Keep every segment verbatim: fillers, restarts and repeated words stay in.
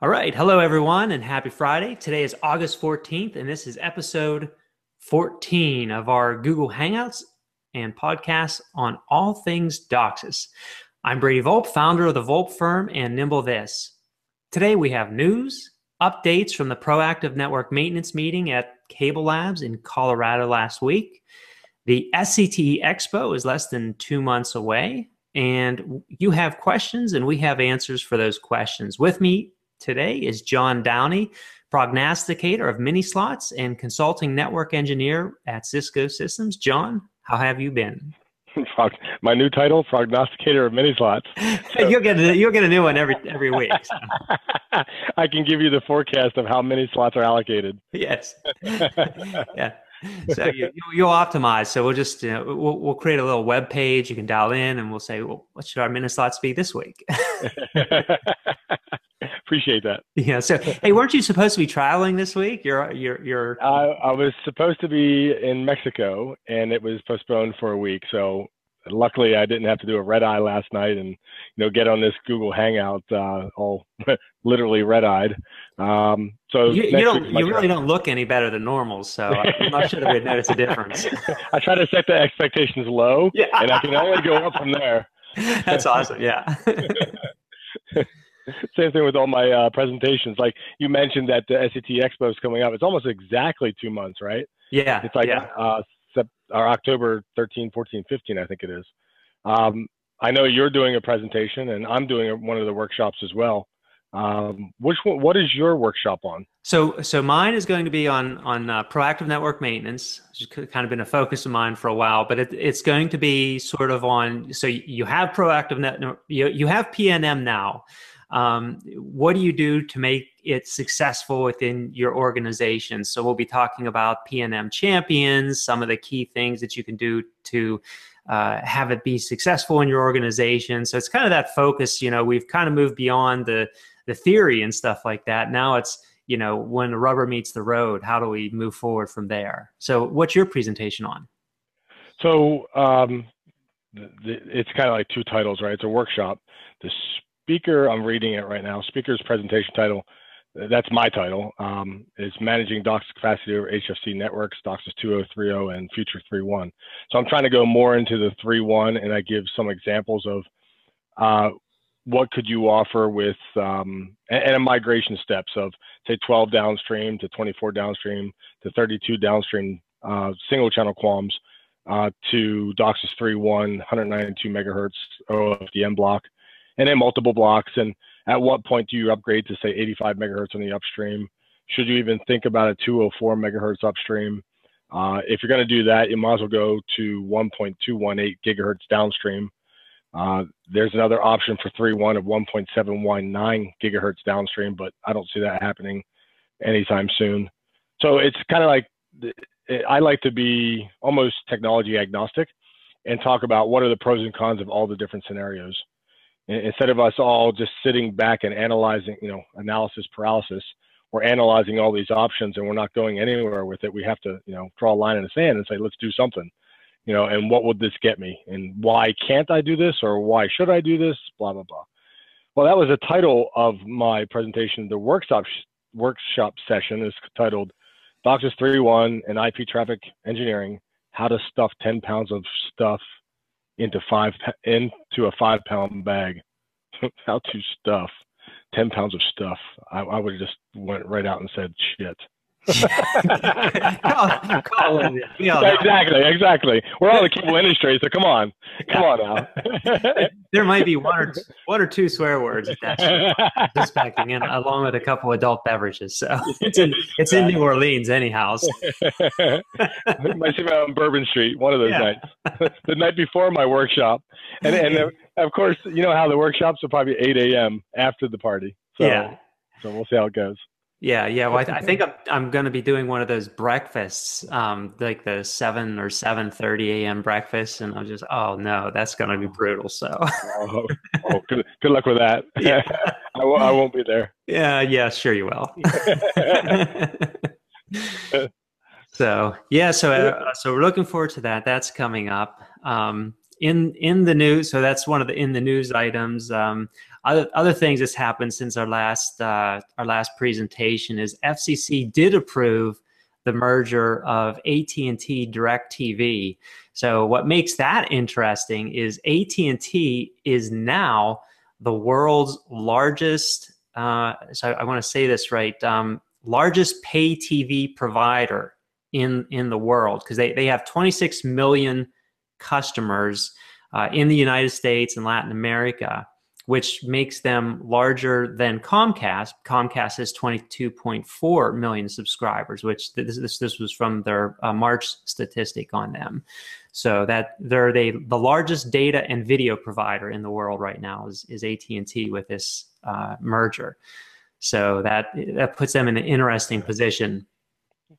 All right. Hello, everyone, and happy Friday. Today is August fourteenth, and this is episode fourteen of our Google Hangouts and podcasts on all things DOCSIS. I'm Brady Volpe, founder of the Volpe firm and Nimble This. Today we have news, updates from the Proactive Network Maintenance meeting at Cable Labs in Colorado last week. The S C T E Expo is less than two months away, and you have questions and we have answers for those questions. With me today is John Downey, prognosticator of mini slots and consulting network engineer at Cisco Systems. John, how have you been? My new title, prognosticator of mini slots. So. You'll get a, you'll get a new one every every week. So. I can give you the forecast of how many slots are allocated. Yes. Yeah. So you, you'll optimize. So we'll just you know, we'll we'll create a little web page. You can dial in, and we'll say, well, what should our mini slots be this week? Appreciate that. Yeah. So, hey, weren't you supposed to be traveling this week? You're, you're, you're. I, I was supposed to be in Mexico, and it was postponed for a week. So, luckily, I didn't have to do a red eye last night, and you know, get on this Google Hangout uh, all literally red eyed. Um, so you, you don't, you really don't look any better than normal. So I'm not sure that we'd notice a difference. I try to set the expectations low, yeah. And I can only go up from there. That's awesome. Yeah. Same thing with all my uh, presentations. Like you mentioned that the S C T E Expo is coming up. It's almost exactly two months, right? Yeah. It's like yeah. Uh, or October thirteenth, fourteenth, fifteenth, I think it is. Um, I know you're doing a presentation and I'm doing one of the workshops as well. Um, which one, what is your workshop on? So, so mine is going to be on, on uh, proactive network maintenance, which has kind of been a focus of mine for a while, but it, it's going to be sort of on, so you have proactive net, you, you have P N M now. Um, what do you do to make it successful within your organization? So we'll be talking about P N M champions, some of the key things that you can do to uh, have it be successful in your organization. So it's kind of that focus, you know, we've kind of moved beyond the, the theory and stuff like that. Now it's, you know, when the rubber meets the road, how do we move forward from there? So what's your presentation on? So um, the, the, it's kind of like two titles, right? It's a workshop. The speaker, I'm reading it right now, speaker's presentation title, that's my title, um, is Managing DOCSIS Capacity over H F C Networks, DOCSIS two oh, three oh, and Future three one. So I'm trying to go more into the three one, and I give some examples of uh, what could you offer with, um, and, and a migration steps of, say, twelve downstream to twenty-four downstream to thirty-two downstream uh, single channel QAMs uh, to DOCSIS three one, one ninety-two megahertz O F D M block, and then multiple blocks, and at what point do you upgrade to, say, eighty-five megahertz on the upstream? Should you even think about a two oh four megahertz upstream? Uh, if you're going to do that, you might as well go to one point two one eight gigahertz downstream. Uh, there's another option for three one of one point seven one nine gigahertz downstream, but I don't see that happening anytime soon. So it's kind of like, I like to be almost technology agnostic and talk about what are the pros and cons of all the different scenarios. Instead of us all just sitting back and analyzing, you know, analysis paralysis, we're analyzing all these options and we're not going anywhere with it. We have to, you know, draw a line in the sand and say, let's do something, you know, and what would this get me? And why can't I do this? Or why should I do this? Blah, blah, blah. Well, that was the title of my presentation. The workshop, workshop session is titled DOCSIS three one and I P Traffic Engineering, How to Stuff ten Pounds of Stuff into five into a five pound bag. How to stuff ten pounds of stuff. I, I would have just went right out and said shit. call, call it, you know, exactly, exactly. We're all the cable industry, so come on, come yeah. on now. There might be one or two, one or two swear words at that, suspecting, and along with a couple adult beverages. So it's in it's in New Orleans, anyhow. So. Might see me on Bourbon Street one of those yeah. nights, the night before my workshop, and and of course you know how the workshops are probably eight A M after the party. So, yeah. So we'll see how it goes. Yeah, yeah. Well, I, th I think I'm I'm going to be doing one of those breakfasts, um, like the seven or seven thirty a.m. breakfast, and I'm just, oh no, that's going to be brutal. So, oh, oh, good, good luck with that. Yeah. I, w I won't be there. Yeah, yeah, sure you will. So yeah, so uh, so we're looking forward to that. That's coming up um, in in the news. So that's one of the in the news items. Um, other other things that's happened since our last uh, our last presentation is F C C did approve the merger of A T and T DirecTV. So what makes that interesting is A T and T is now the world's largest. Uh, so I want to say this right. Um, largest pay T V provider in in the world, because they, they have twenty-six million customers uh, in the United States and Latin America, which makes them larger than Comcast. Comcast has twenty-two point four million subscribers, which this this, this was from their uh, March statistic on them. So that they're they, the largest data and video provider in the world right now is, is A T and T with this uh, merger. So that that puts them in an interesting position.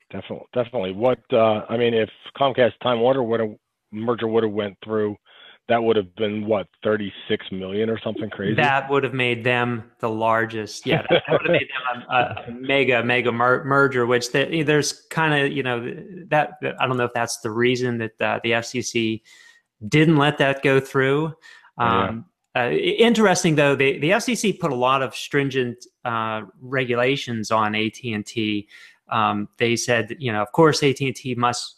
Definitely, definitely. What uh, I mean, if Comcast Time Warner would have merger would have went through, that would have been what, thirty-six million or something crazy. That would have made them the largest. Yeah, that, that would have made them a, a mega mega mer merger. Which they, there's kind of you know that, that I don't know if that's the reason that uh, the F C C didn't let that go through. Um, yeah. Uh, interesting though, the, the F C C put a lot of stringent uh, regulations on A T and T. Um, they said, that, you know, of course, A T and T must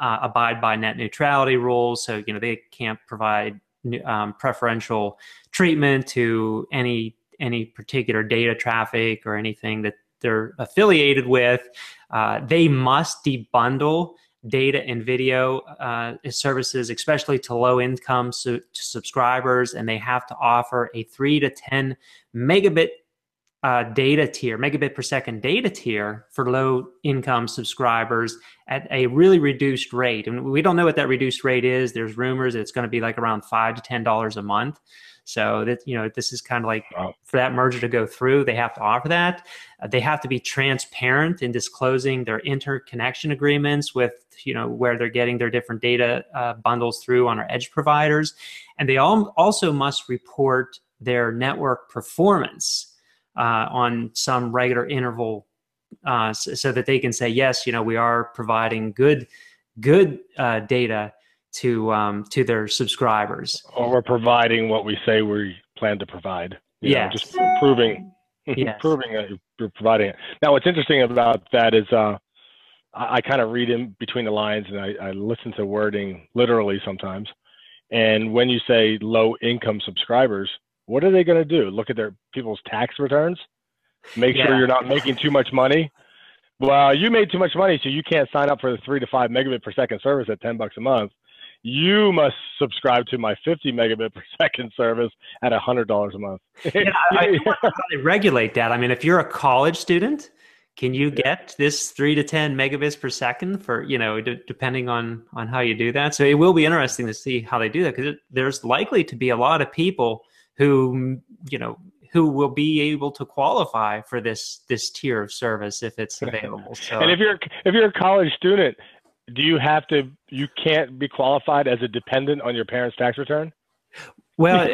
uh, abide by net neutrality rules. So, you know, they can't provide um, preferential treatment to any any particular data traffic or anything that they're affiliated with. Uh, they must debundle data and video uh, services, especially to low-income su subscribers, and they have to offer a three to ten megabit uh, data tier, megabit per second data tier for low-income subscribers at a really reduced rate. And we don't know what that reduced rate is. There's rumors that it's going to be like around five to ten dollars a month. So that, you know, this is kind of like wow. For that merger to go through, they have to offer that. Uh, they have to be transparent in disclosing their interconnection agreements with, you know, where they're getting their different data uh, bundles through on our edge providers. And they all also must report their network performance uh, on some regular interval uh, so, so that they can say, yes, you know, we are providing good, good uh, data to um, to their subscribers. Or we're providing what we say we plan to provide. You yes. know, just proving, yes. proving that you're providing it. Now, what's interesting about that is uh, I, I kind of read in between the lines and I, I listen to wording literally sometimes. And when you say low income subscribers, what are they going to do? Look at their people's tax returns? Make yeah. sure you're not making too much money? Well, you made too much money, so you can't sign up for the three to five megabit per second service at ten bucks a month. You must subscribe to my fifty megabit per second service at a hundred dollars a month. Yeah, I don't know how they regulate that. I mean, if you're a college student, can you yeah. get this three to ten megabits per second for you know, d depending on on how you do that? So it will be interesting to see how they do that because there's likely to be a lot of people who you know who will be able to qualify for this this tier of service if it's available. So, and if you're if you're a college student. Do you have to, you can't be qualified as a dependent on your parents' tax return? Well,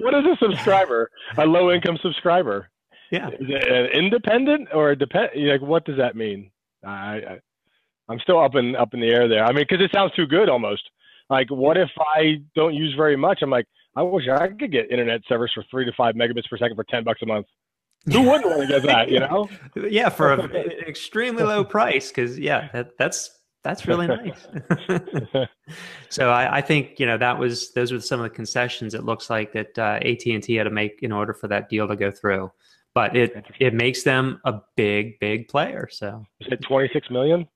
what is a subscriber, a low income subscriber? Yeah. Is it an independent or a dependent? Like, what does that mean? I, I, I'm still up in, up in the air there. I mean, cause it sounds too good almost. Like what if I don't use very much? I'm like, I wish I could get internet service for three to five megabits per second for ten bucks a month. Who wouldn't want to get that, you know? Yeah. For a, an extremely low price. Cause yeah, that, that's, That's really nice. So I, I think, you know, that was, those were some of the concessions it looks like that uh, A T and T had to make in order for that deal to go through. But it, it makes them a big, big player. So is it twenty-six million?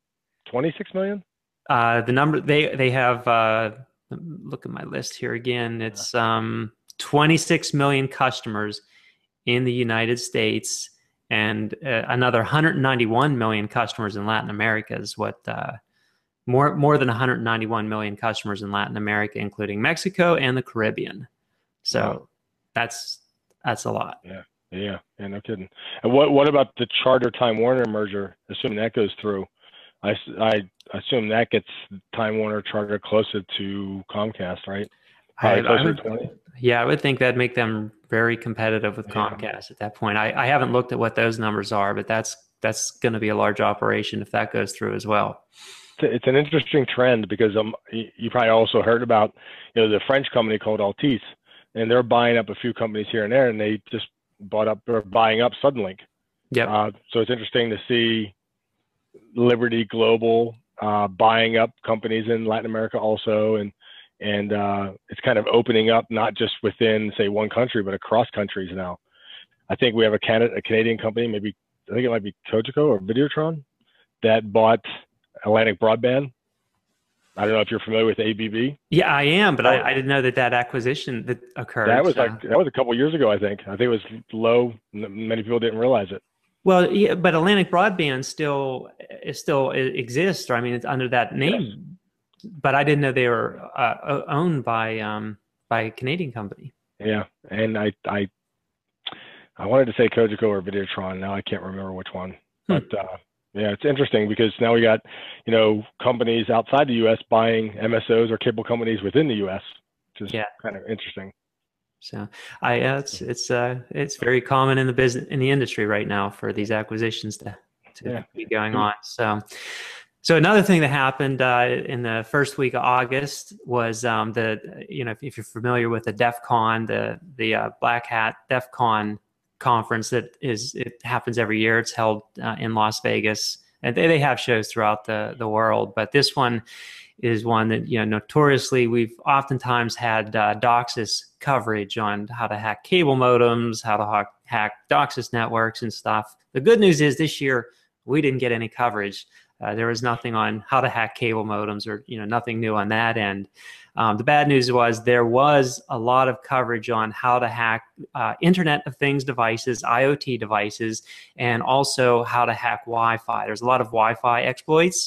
twenty-six million? Uh, the number they, they have, uh, look at my list here again. It's um, twenty-six million customers in the United States and uh, another one hundred ninety-one million customers in Latin America is what, uh, More, more than one hundred ninety-one million customers in Latin America, including Mexico and the Caribbean. So wow. that's that's a lot. Yeah, yeah, yeah, no kidding. And what what about the Charter Time Warner merger? Assuming that goes through, I, I assume that gets Time Warner Charter closer to Comcast, right? I, I would, yeah, I would think that'd make them very competitive with Comcast yeah. at that point. I, I haven't looked at what those numbers are, but that's that's going to be a large operation if that goes through as well. It's an interesting trend because um, you probably also heard about, you know, the French company called Altice, and they're buying up a few companies here and there, and they just bought up or buying up Suddenlink. Yeah. Uh, so it's interesting to see Liberty Global uh, buying up companies in Latin America also, and and uh, it's kind of opening up not just within say one country but across countries now. I think we have a Canada, a Canadian company, maybe I think it might be Cogeco or Videotron, that bought Atlantic Broadband. I don't know if you're familiar with A B B. Yeah, I am, but I, I didn't know that that acquisition that occurred. That was like that was a couple of years ago, I think. I think it was low. Many people didn't realize it. Well, yeah, but Atlantic Broadband still is still it exists. Or, I mean, it's under that name, yes. But I didn't know they were uh, owned by um, by a Canadian company. Yeah, and I I I wanted to say Cogeco or Videotron. Now I can't remember which one, hmm. but. Uh, Yeah, it's interesting because now we got, you know, companies outside the U S buying M S Os or cable companies within the U S, which is yeah. kind of interesting. So, I uh, it's it's uh, it's very common in the business in the industry right now for these acquisitions to to yeah. be going on. So, so another thing that happened uh, in the first week of August was um, the you know if, if you're familiar with the DEF CON, the the uh, Black Hat DEF CON conference that is it happens every year. It's held uh, in Las Vegas, and they, they have shows throughout the the world, but this one is one that, you know, notoriously we've oftentimes had uh, DOCSIS coverage on how to hack cable modems, how to hack, hack DOCSIS networks and stuff. The good news is this year we didn't get any coverage. Uh, there was nothing on how to hack cable modems, or, you know, nothing new on that end. Um, the bad news was there was a lot of coverage on how to hack uh, Internet of Things devices, I O T devices, and also how to hack Wi-Fi. There's a lot of Wi-Fi exploits.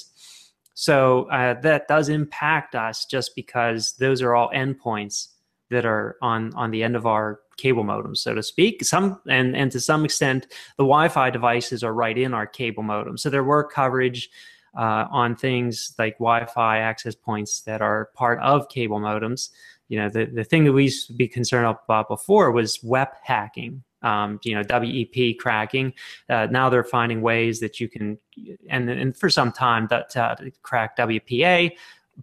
So uh, that does impact us just because those are all endpoints that are on, on the end of our cable modems, so to speak. Some and, and to some extent, the Wi-Fi devices are right in our cable modem. So there were coverage uh, on things like Wi-Fi access points that are part of cable modems. You know, the, the thing that we used to be concerned about before was W E P hacking, um, you know, W E P cracking. Uh, now they're finding ways that you can, and, and for some time, that, uh, crack W P A.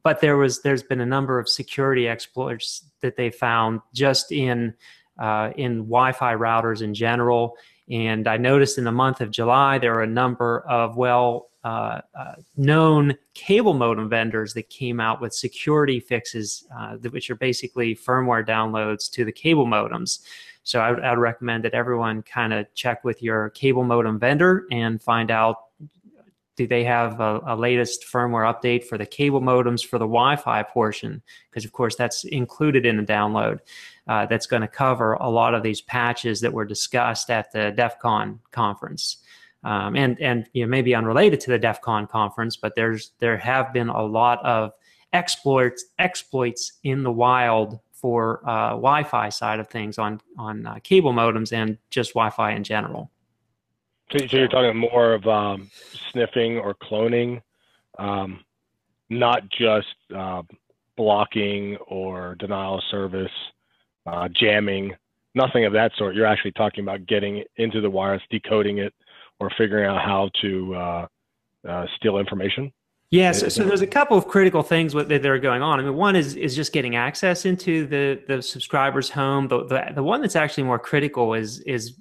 But there was, there's been a number of security exploits that they found just in uh, in Wi-Fi routers in general. And I noticed in the month of July, there were a number of well uh, uh, known cable modem vendors that came out with security fixes, uh, which are basically firmware downloads to the cable modems. So I would, I would recommend that everyone kind of check with your cable modem vendor and find out, do they have a, a latest firmware update for the cable modems for the Wi-Fi portion? Because, of course, that's included in the download. Uh, that's going to cover a lot of these patches that were discussed at the DEF CON conference. Um, and, and you know, maybe unrelated to the DEF CON conference, but there's there have been a lot of exploits, exploits in the wild for uh, Wi-Fi side of things on, on uh, cable modems and just Wi-Fi in general. So, so you're talking more of um, sniffing or cloning, um, not just uh, blocking or denial of service, uh, jamming, nothing of that sort. You're actually talking about getting into the wireless, decoding it, or figuring out how to uh, uh, steal information. Yes, yeah, so, so there's a couple of critical things with, that are going on. I mean, one is is just getting access into the the subscriber's home. The the, the one that's actually more critical is is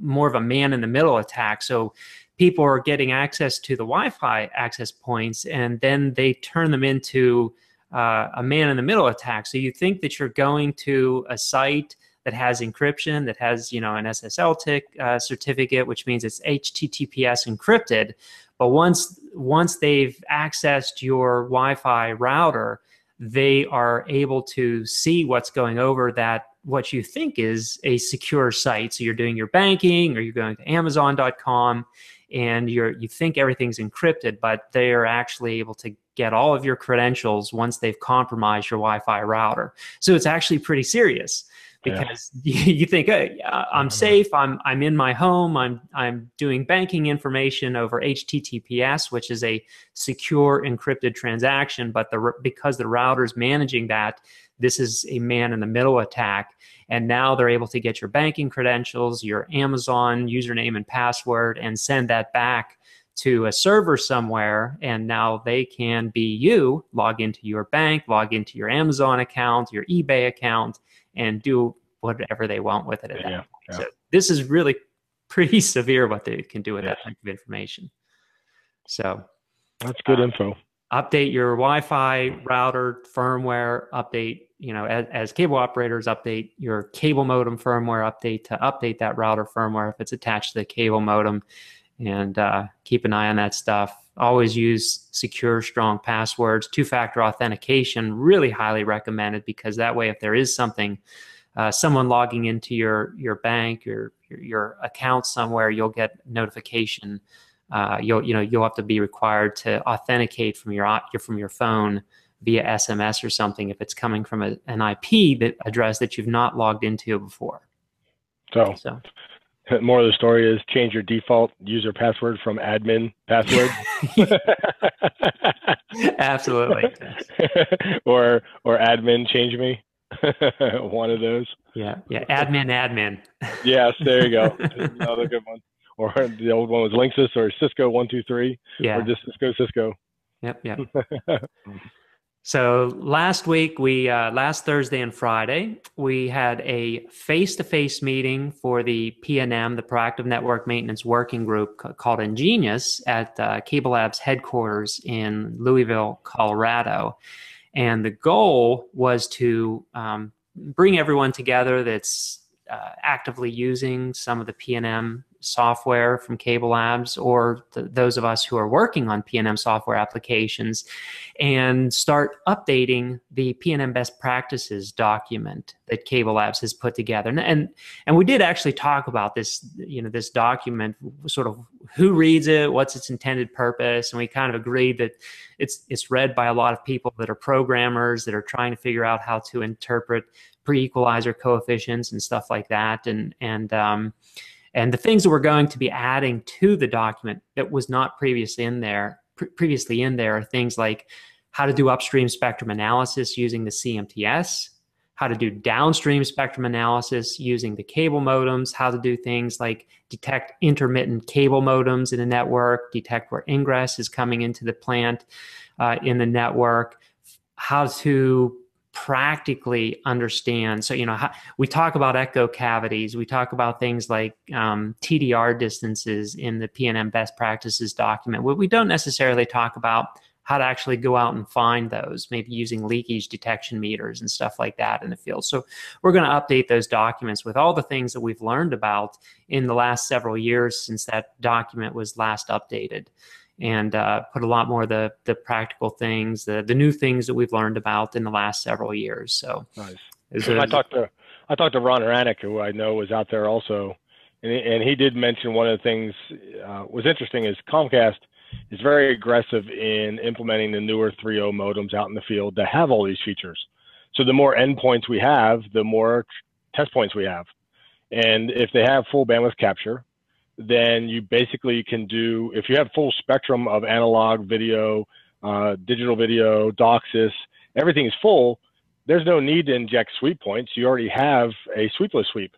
more of a man in the middle attack. So people are getting access to the Wi-Fi access points, and then they turn them into uh, a man in the middle attack. So you think that you're going to a site that has encryption, that has, you know, an S S L uh, certificate, which means it's H T T P S encrypted. But once once they've accessed your Wi-Fi router, they are able to see what's going over that, what you think is a secure site. So you're doing your banking, or you're going to amazon dot com, and you're you think everything's encrypted, but they are actually able to get all of your credentials once they've compromised your Wi-Fi router. So it's actually pretty serious. because yeah. you think, hey, I'm safe, I'm I'm in my home, I'm I'm doing banking information over H T T P S, which is a secure encrypted transaction, but the because the router's managing that, this is a man in the middle attack, and now they're able to get your banking credentials, your Amazon username and password, and send that back to a server somewhere, and now they can be you, log into your bank, log into your Amazon account, your eBay account, and do whatever they want with it at yeah, that point. Yeah. So this is really pretty severe what they can do with yeah. that type of information. So that's good uh, info. Update your Wi-Fi router firmware, update, you know, as, as cable operators, update your cable modem firmware, update to update that router firmware if it's attached to the cable modem. And uh, keep an eye on that stuff. Always use secure, strong passwords. Two-factor authentication, really highly recommended, because that way if there is something, uh, someone logging into your, your bank or your, your account somewhere, you'll get notification. Uh, you'll, you know, you'll have to be required to authenticate from your, from your phone via S M S or something if it's coming from a, an I P that address that you've not logged into before. So. so. More of the story is change your default user password from admin password. Absolutely. or or admin change me. One of those. Yeah. Yeah. Admin admin. Yes. There you go. Another good one. Or the old one was Linksys or Cisco one two three. Yeah. Or just Cisco Cisco. Yep. Yep. So last week, we uh, last Thursday and Friday, we had a face-to-face meeting for the P N M, the Proactive Network Maintenance Working Group, called Ingenious, at uh, Cable Labs headquarters in Louisville, Colorado. And the goal was to um, bring everyone together that's uh, actively using some of the P N M software from Cable Labs, or th those of us who are working on P N M software applications, and start updating the P N M best practices document that Cable Labs has put together. And, and and we did actually talk about this, you know, this document, sort of who reads it, what's its intended purpose, and we kind of agreed that it's it's read by a lot of people that are programmers that are trying to figure out how to interpret pre-equalizer coefficients and stuff like that, and and um, And the things that we're going to be adding to the document that was not previously in there, pre previously in there are things like how to do upstream spectrum analysis using the C M T S, how to do downstream spectrum analysis using the cable modems, how to do things like detect intermittent cable modems in a network, detect where ingress is coming into the plant uh, in the network, how to practically understand. So, you know, we talk about echo cavities, we talk about things like um, T D R distances in the P N M best practices document. Well, we don't necessarily talk about how to actually go out and find those, maybe using leakage detection meters and stuff like that in the field. So we're going to update those documents with all the things that we've learned about in the last several years since that document was last updated, and uh, put a lot more of the, the practical things, the, the new things that we've learned about in the last several years. So nice. a, I talked to I talked to Ron Hranek, who I know was out there also, and, and he did mention one of the things uh, was interesting is Comcast is very aggressive in implementing the newer three oh modems out in the field that have all these features. So the more endpoints we have, the more test points we have. And if they have full bandwidth capture, then you basically can do, if you have full spectrum of analog video, uh, digital video, DOCSIS, everything is full, there's no need to inject sweep points. You already have a sweepless sweep.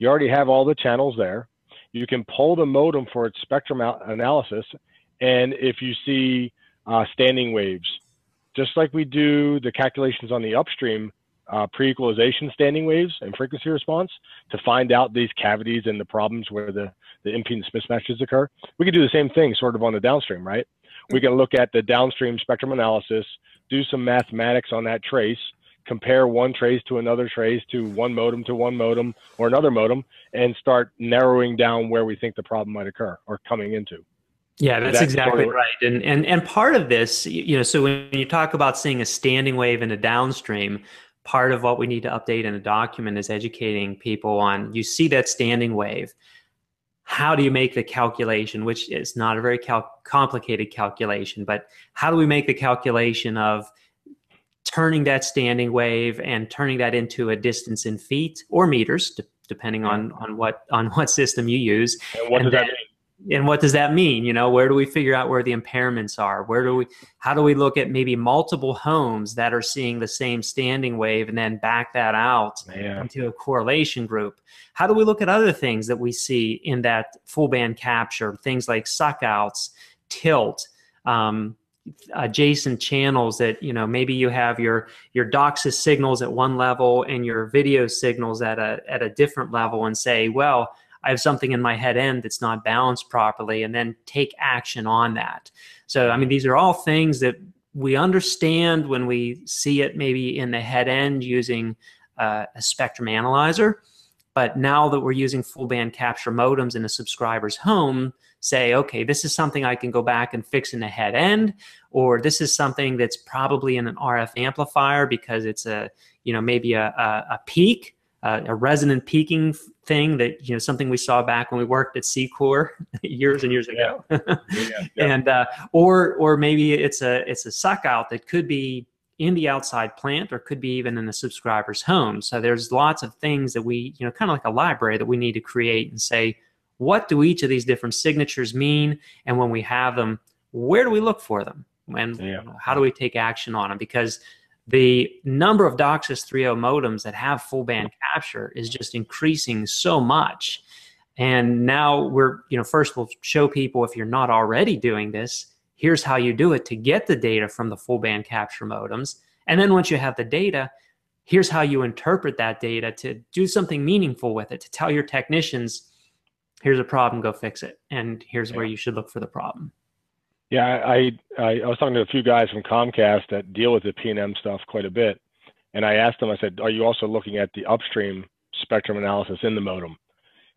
You already have all the channels there. You can pull the modem for its spectrum analysis. And if you see uh, standing waves, just like we do the calculations on the upstream uh, pre-equalization standing waves and frequency response to find out these cavities and the problems where the the impedance mismatches occur, we could do the same thing sort of on the downstream, right? We can look at the downstream spectrum analysis, do some mathematics on that trace, compare one trace to another trace to one modem to one modem or another modem, and start narrowing down where we think the problem might occur or coming into. Yeah, that's, that's exactly sort of right. And, and, and part of this, you know, so when you talk about seeing a standing wave in a downstream, part of what we need to update in a document is educating people on, you see that standing wave, how do you make the calculation, which is not a very cal complicated calculation, but how do we make the calculation of turning that standing wave and turning that into a distance in feet or meters, d- depending on, on what on what system you use. And what and does then, that mean? And what does that mean? You know, where do we figure out where the impairments are? Where do we? How do we look at maybe multiple homes that are seeing the same standing wave and then back that out yeah. into a correlation group? How do we look at other things that we see in that full band capture? Things like suckouts, tilt. Um, adjacent channels that, you know, maybe you have your, your DOCSIS signals at one level and your video signals at a, at a different level, and say, well, I have something in my head end that's not balanced properly, and then take action on that. So, I mean, these are all things that we understand when we see it maybe in the head end using uh, a spectrum analyzer, but now that we're using full band capture modems in a subscriber's home, say, okay, this is something I can go back and fix in the head end, or this is something that's probably in an R F amplifier because it's a, you know, maybe a, a, a peak, a, a resonant peaking thing that, you know, something we saw back when we worked at C-Core years and years ago. Yeah. Yeah, yeah. And, uh, or, or maybe it's a, it's a suck out that could be in the outside plant or could be even in the subscriber's home. So there's lots of things that we, you know, kind of like a library that we need to create and say, what do each of these different signatures mean? And when we have them, where do we look for them? And yeah. how do we take action on them? Because the number of DOCSIS three point oh modems that have full band capture is just increasing so much. And now we're, you know, first we'll show people, if you're not already doing this, here's how you do it to get the data from the full band capture modems. And then once you have the data, here's how you interpret that data to do something meaningful with it, to tell your technicians, here's a problem, go fix it. And here's yeah. where you should look for the problem. Yeah, I, I I was talking to a few guys from Comcast that deal with the P and M stuff quite a bit. And I asked them, I said, are you also looking at the upstream spectrum analysis in the modem?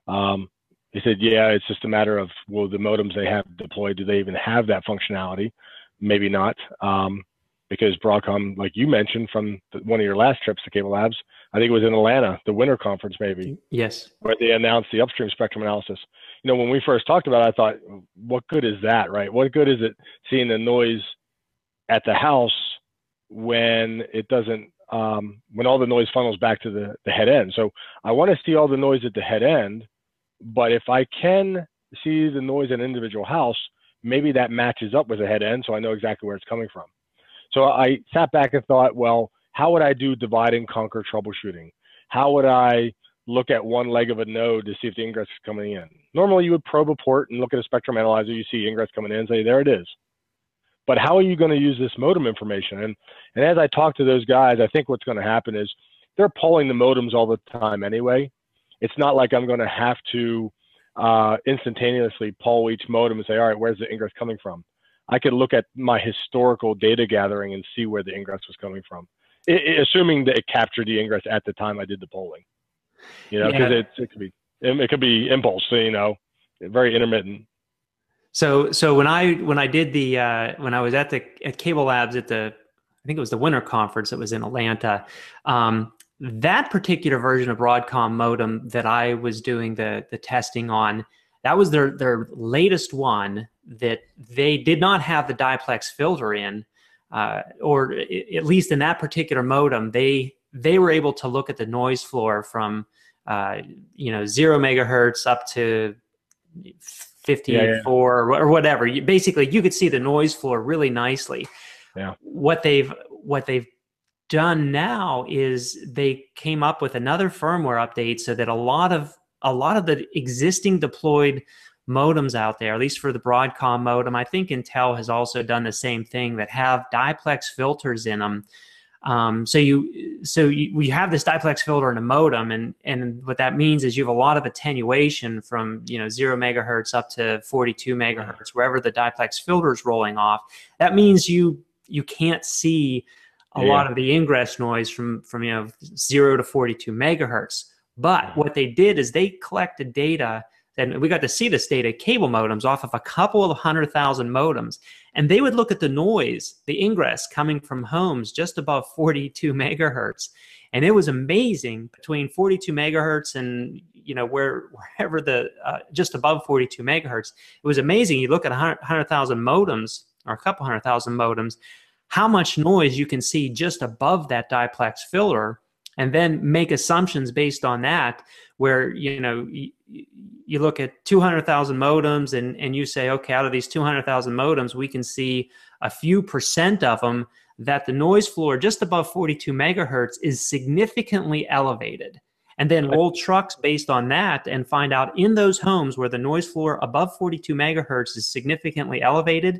Um, they said, yeah, it's just a matter of, well, the modems they have deployed, do they even have that functionality? Maybe not. Um, because Broadcom, like you mentioned from the, one of your last trips to Cable Labs, I think it was in Atlanta, the winter conference, maybe. Yes. Where they announced the upstream spectrum analysis. You know, when we first talked about it, I thought, what good is that, right? What good is it seeing the noise at the house when it doesn't, um, when all the noise funnels back to the, the head end? So I want to see all the noise at the head end, but if I can see the noise in an individual house, maybe that matches up with the head end, so I know exactly where it's coming from. So I sat back and thought, well, how would I do divide and conquer troubleshooting? How would I look at one leg of a node to see if the ingress is coming in? Normally you would probe a port and look at a spectrum analyzer, you see ingress coming in and say, there it is. But how are you going to use this modem information? And, and as I talk to those guys, I think what's going to happen is they're polling the modems all the time anyway. It's not like I'm going to have to uh, instantaneously poll each modem and say, all right, where's the ingress coming from? I could look at my historical data gathering and see where the ingress was coming from, it, it, assuming that it captured the ingress at the time I did the polling. You know, because yeah. it, it could be it could be impulse, you know, very intermittent. So, so when I when I did the uh, when I was at the at Cable Labs at the I think it was the winter conference that was in Atlanta, um, that particular version of Broadcom modem that I was doing the the testing on, that was their their latest one that they did not have the diplex filter in, uh, or I- at least in that particular modem, they they were able to look at the noise floor from uh, you know zero megahertz up to fifty-four yeah, yeah. or, or whatever. You, basically, you could see the noise floor really nicely. Yeah. What they've what they've done now is they came up with another firmware update so that a lot of a lot of the existing deployed modems out there, at least for the Broadcom modem, I think Intel has also done the same thing, that have diplex filters in them. Um, so you, so you, we have this diplex filter in a modem, and and what that means is you have a lot of attenuation from you know zero megahertz up to forty-two megahertz, wherever the diplex filter is rolling off. That means you you can't see a yeah. lot of the ingress noise from from you know zero to forty-two megahertz. But what they did is they collected data, and we got to see this data, cable modems off of a couple of hundred thousand modems, and they would look at the noise, the ingress coming from homes just above forty-two megahertz, and it was amazing between forty-two megahertz and you know where wherever the uh, just above forty-two megahertz, it was amazing. You look at a hundred thousand modems or a couple hundred thousand modems, how much noise you can see just above that diplex filler, and then make assumptions based on that, where, you know, you, you look at two hundred thousand modems and, and you say, okay, out of these two hundred thousand modems, we can see a few percent of them that the noise floor just above forty-two megahertz is significantly elevated. And then roll trucks based on that and find out in those homes where the noise floor above forty-two megahertz is significantly elevated,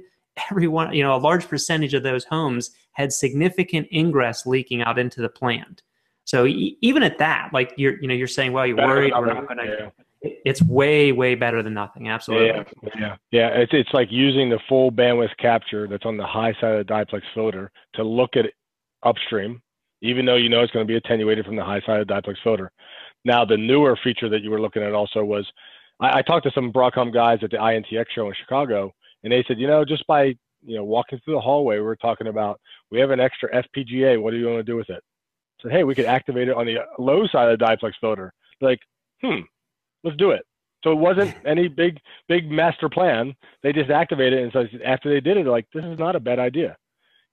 everyone, you know, a large percentage of those homes had significant ingress leaking out into the plant. So e even at that, like you're, you know, you're saying, well, you're worried, we're not going to, it's way, way better than nothing. Absolutely. Yeah. Yeah. Yeah. It's, it's like using the full bandwidth capture that's on the high side of the diplex filter to look at it upstream, even though you know it's going to be attenuated from the high side of the diplex filter. Now, the newer feature that you were looking at also was, I, I talked to some Broadcom guys at the I N T X show in Chicago, and they said, you know, just by, you know, walking through the hallway, we're talking about, we have an extra F P G A. What do you want to do with it? I said, hey, we could activate it on the low side of the diplex filter. Like, hmm, let's do it. So it wasn't any big, big master plan. They just activated it. And so after they did it, they're like, this is not a bad idea.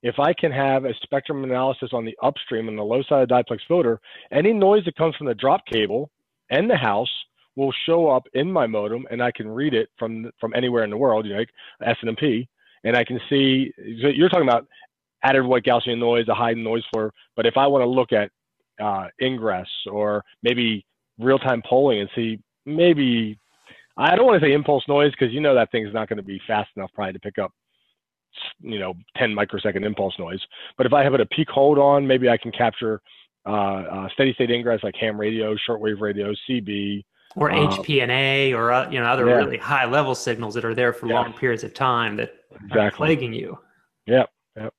If I can have a spectrum analysis on the upstream and the low side of the diplex filter, any noise that comes from the drop cable and the house will show up in my modem, and I can read it from from anywhere in the world, you know, like S N M P, and I can see. So you're talking about added white Gaussian noise, a high noise floor. But if I want to look at uh, ingress or maybe real-time polling and see maybe, I don't want to say impulse noise, because you know that thing's not going to be fast enough probably to pick up, you know, ten microsecond impulse noise. But if I have it a peak hold on, maybe I can capture uh, uh, steady state ingress like ham radio, shortwave radio, C B, or um, H P N A, or uh, you know, other yeah. really high level signals that are there for yeah. long periods of time that exactly. are plaguing you. Yeah, yeah.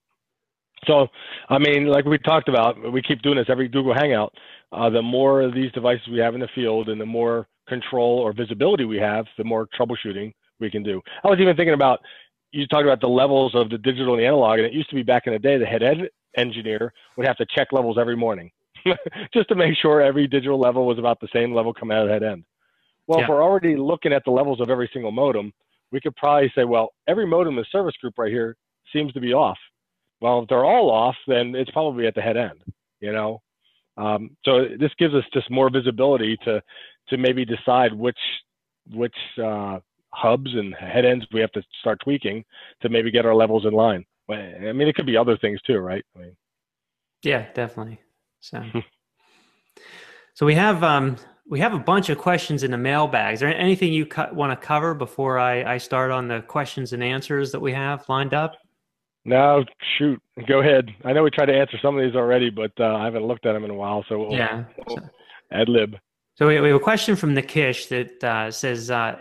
So I mean, like we talked about, we keep doing this every Google Hangout. Uh, the more of these devices we have in the field, and the more control or visibility we have, the more troubleshooting we can do. I was even thinking about, you talked about the levels of the digital and the analog, and it used to be back in the day, the head engineer would have to check levels every morning just to make sure every digital level was about the same level coming out of the head end. Well, yeah. if we're already looking at the levels of every single modem, we could probably say, well, every modem in the service group right here seems to be off. Well, if they're all off, then it's probably at the head end, you know? Um, so this gives us just more visibility to, to maybe decide which, which, uh, hubs and head ends we have to start tweaking to maybe get our levels in line. I mean, it could be other things too, right? I mean, yeah, definitely. So, so we have um, we have a bunch of questions in the mailbag. Is there anything you want to cover before I, I start on the questions and answers that we have lined up? No, shoot, go ahead. I know we tried to answer some of these already, but uh, I haven't looked at them in a while, so we'll, yeah, we'll ad lib. So we, we have a question from Nikish that uh, says. Uh,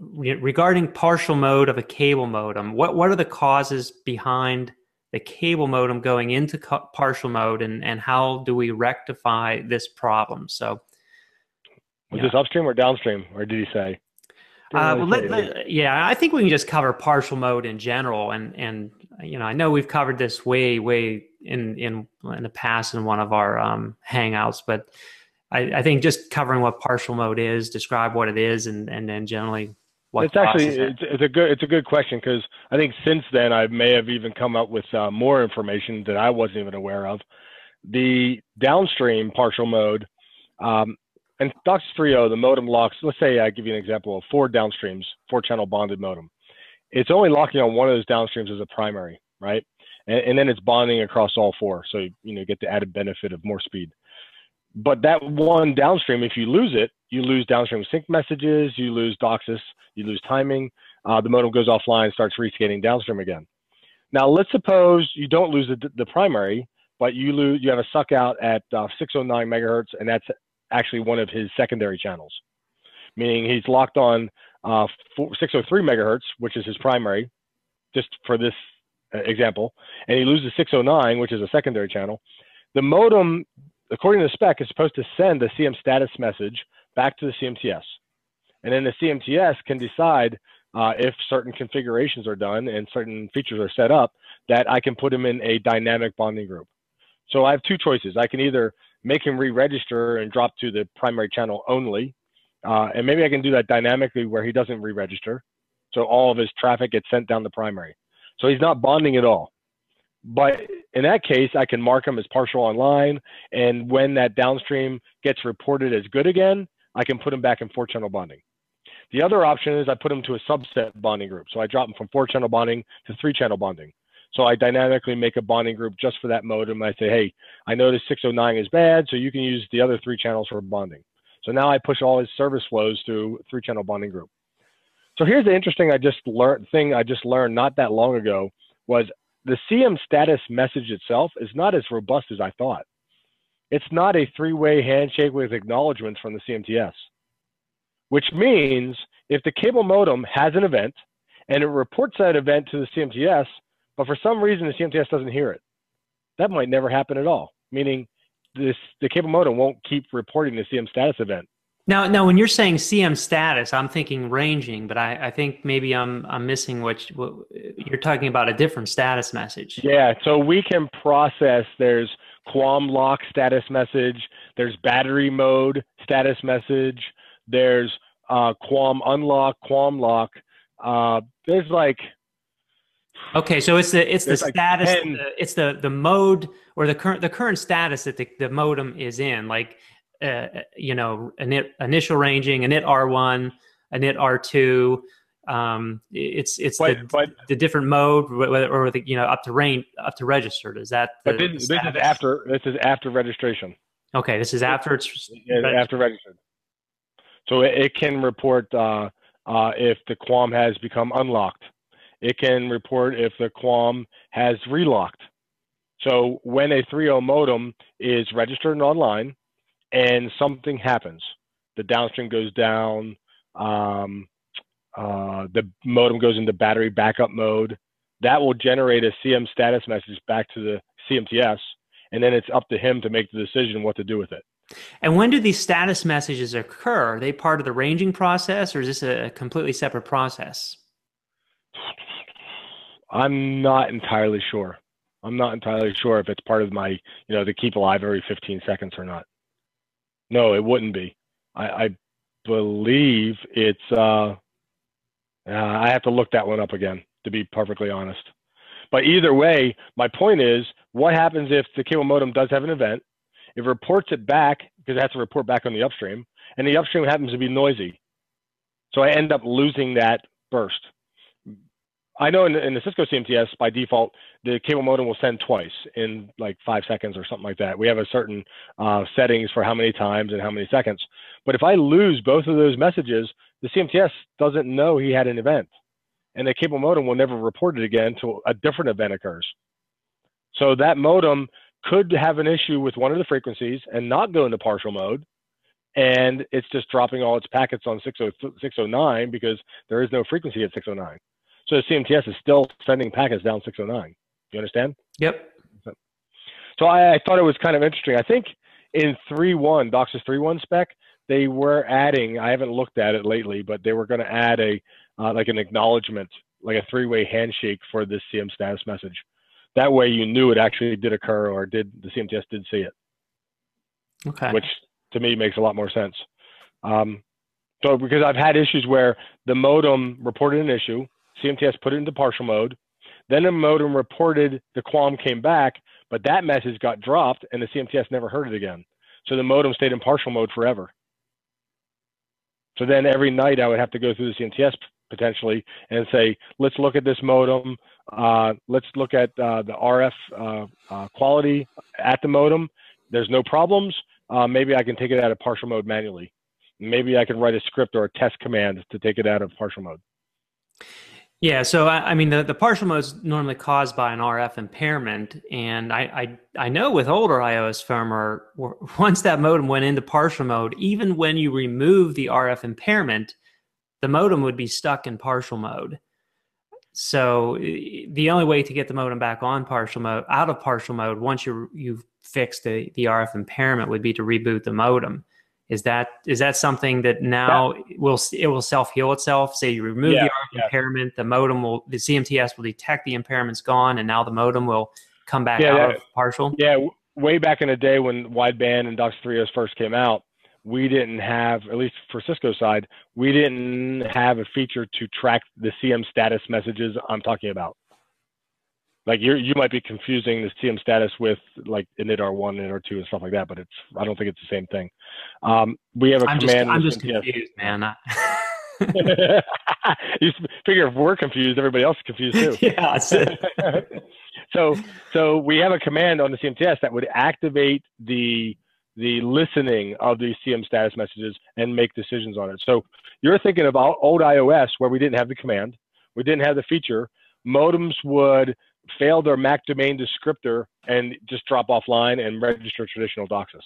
Regarding partial mode of a cable modem, what what are the causes behind the cable modem going into partial mode, and and how do we rectify this problem? So, was yeah. this upstream or downstream, or did he say? Uh, well, let, let, yeah, I think we can just cover partial mode in general, and and you know, I know we've covered this way way in in in the past in one of our um, hangouts, but. I, I think just covering what partial mode is, describe what it is, and and then generally what it's actually it. it's, it's a good it's a good question, because I think since then I may have even come up with uh, more information that I wasn't even aware of. The downstream partial mode, um, and DOCSIS three point oh, the modem locks. Let's say I give you an example of four downstreams, four channel bonded modem. It's only locking on one of those downstreams as a primary, right? And, and then it's bonding across all four, so you, you know, get the added benefit of more speed. But that one downstream, if you lose it, you lose downstream sync messages, you lose DOCSIS, you lose timing. Uh, the modem goes offline, starts rescaling downstream again. Now, let's suppose you don't lose the, the primary, but you lose, you have a suck out at uh, six oh nine megahertz, and that's actually one of his secondary channels, meaning he's locked on uh, six oh three megahertz, which is his primary, just for this example, and he loses six oh nine, which is a secondary channel. The modem, according to the spec, is supposed to send the C M status message back to the C M T S. And then the C M T S can decide uh, if certain configurations are done and certain features are set up, that I can put them in a dynamic bonding group. So I have two choices. I can either make him re-register and drop to the primary channel only, uh, and maybe I can do that dynamically where he doesn't re-register. So all of his traffic gets sent down the primary. So he's not bonding at all. But in that case, I can mark them as partial online, and when that downstream gets reported as good again, I can put them back in four channel bonding. The other option is I put them to a subset bonding group. So I drop them from four channel bonding to three channel bonding. So I dynamically make a bonding group just for that modem. I say, hey, I noticed six oh nine is bad, so you can use the other three channels for bonding. So now I push all his service flows through three channel bonding group. So here's the interesting I just learned thing I just learned not that long ago was the C M status message itself is not as robust as I thought. It's not a three-way handshake with acknowledgments from the C M T S, which means if the cable modem has an event and it reports that event to the C M T S, but for some reason the C M T S doesn't hear it, that might never happen at all, meaning this, the cable modem won't keep reporting the C M status event. Now, now, when you're saying C M status, I'm thinking ranging, but I, I think maybe I'm I'm missing what, you, what you're talking about, a different status message. Yeah, so we can process, there's Q A M lock status message, there's battery mode status message, there's uh, Q A M unlock, Q A M lock, uh, there's like... Okay, so it's the it's the like status, ten... it's the the mode or the current the current status that the, the modem is in, like uh, you know, init, initial ranging, init R one, init R two. Um, it's it's but, the, but, the different mode, whether or the, you know, up to range, up to registered. Is that? The but this, this is after this is after registration. Okay, this is after it's yeah, registered. after registered. So it, it can report uh, uh, if the Q A M has become unlocked. It can report if the Q A M has relocked. So when a three oh modem is registered and online and something happens, the downstream goes down, um, uh, the modem goes into battery backup mode, that will generate a C M status message back to the C M T S, and then it's up to him to make the decision what to do with it. And when do these status messages occur? Are they part of the ranging process, or is this a completely separate process? I'm not entirely sure. I'm not entirely sure if it's part of my, you know, the keep alive every fifteen seconds or not. No, it wouldn't be. I, I believe it's, uh, uh, I have to look that one up again, to be perfectly honest. But either way, my point is, what happens if the cable modem does have an event? It reports it back, because it has to report back on the upstream, and the upstream happens to be noisy. So I end up losing that burst. I know in, in the Cisco C M T S, by default, the cable modem will send twice in like five seconds or something like that. We have a certain uh, settings for how many times and how many seconds. But if I lose both of those messages, the C M T S doesn't know he had an event. And the cable modem will never report it again until a different event occurs. So that modem could have an issue with one of the frequencies and not go into partial mode. And it's just dropping all its packets on six oh nine because there is no frequency at six oh nine. So the C M T S is still sending packets down six oh nine. You understand? Yep. So I, I thought it was kind of interesting. I think in three point one, DOCSIS three point one spec, they were adding, I haven't looked at it lately, but they were going to add a uh, like an acknowledgement, like a three-way handshake for this C M status message. That way you knew it actually did occur, or did the C M T S did see it. Okay. Which to me makes a lot more sense. Um, so because I've had issues where the modem reported an issue, C M T S put it into partial mode. Then the modem reported the Q A M came back, but that message got dropped and the C M T S never heard it again. So the modem stayed in partial mode forever. So then every night I would have to go through the C M T S potentially and say, let's look at this modem. Uh, let's look at uh, the R F uh, uh, quality at the modem. There's no problems. Uh, maybe I can take it out of partial mode manually. Maybe I can write a script or a test command to take it out of partial mode. Yeah, so I, I mean, the, the partial mode is normally caused by an R F impairment, and I, I I know with older iOS firmware, once that modem went into partial mode, even when you remove the R F impairment, the modem would be stuck in partial mode. So the only way to get the modem back on partial mode, out of partial mode, once you you've fixed the the R F impairment, would be to reboot the modem. Is that is that something that now yeah. will it will self heal itself? Say you remove yeah, the R F yeah. impairment, the modem will the C M T S will detect the impairment's gone, and now the modem will come back yeah, out that, of partial. Yeah, way back in the day when wideband and DOCSIS three point oh first came out, we didn't have, at least for Cisco's side, we didn't have a feature to track the C M status messages I'm talking about. Like you you might be confusing this T M status with like init R one and R two and stuff like that, but it's I don't think it's the same thing. Um, we have a I'm command. Just, I'm just confused, man. I you figure if we're confused, everybody else is confused too. Yeah, that's it. so so we have a command on the C M T S that would activate the the listening of these C M status messages and make decisions on it. So you're thinking of old iOS where we didn't have the command, we didn't have the feature. Modems would fail their M A C domain descriptor and just drop offline and register traditional DOCSIS.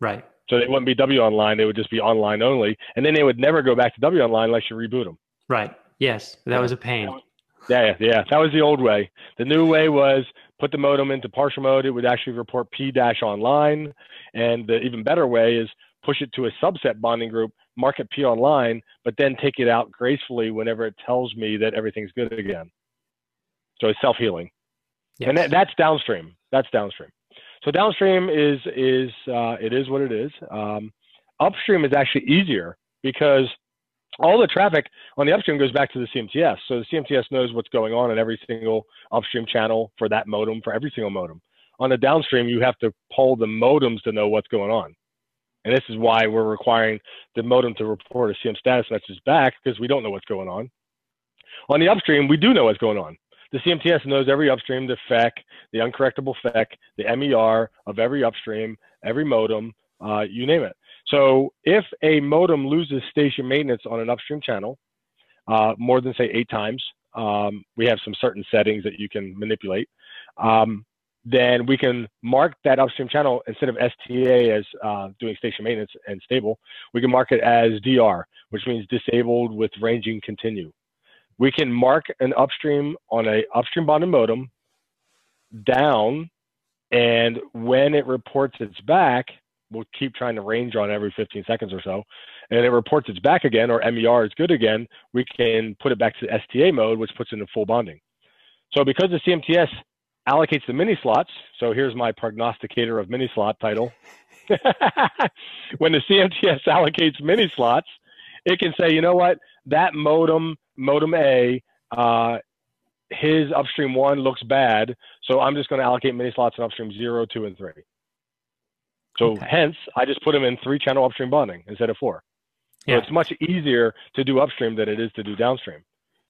Right. So they wouldn't be W online, they would just be online only. And then they would never go back to W online unless you reboot them. Right. Yes. That was a pain. Yeah. Yeah. That was the old way. The new way was put the modem into partial mode. It would actually report P-online. And the even better way is push it to a subset bonding group, mark it P online, but then take it out gracefully whenever it tells me that everything's good again. So it's self-healing. Yes. And that, that's downstream. That's downstream. So downstream is, is uh, it is what it is. Um, upstream is actually easier because all the traffic on the upstream goes back to the C M T S. So the C M T S knows what's going on in every single upstream channel for that modem, for every single modem. On the downstream, you have to poll the modems to know what's going on. And this is why we're requiring the modem to report a C M status message back, because we don't know what's going on. On the upstream, we do know what's going on. The C M T S knows every upstream, the F E C, the uncorrectable F E C, the M E R of every upstream, every modem, uh, you name it. So if a modem loses station maintenance on an upstream channel, uh, more than say eight times, um, we have some certain settings that you can manipulate, um, then we can mark that upstream channel instead of S T A as uh, doing station maintenance and stable, we can mark it as D R, which means disabled with ranging continue. We can mark an upstream on a upstream bonded modem down, and when it reports its back, we'll keep trying to range on every fifteen seconds or so, and it reports its back again, or M E R is good again, we can put it back to S T A mode, which puts it in full bonding. So because the C M T S allocates the mini slots, so here's my prognosticator of mini slot title. When the C M T S allocates mini slots, it can say, you know what, that modem, modem A, uh, his upstream one looks bad, so I'm just going to allocate mini slots in upstream zero, two, and three. So okay. Hence, I just put them in three channel upstream bonding instead of four. Yeah. So it's much easier to do upstream than it is to do downstream.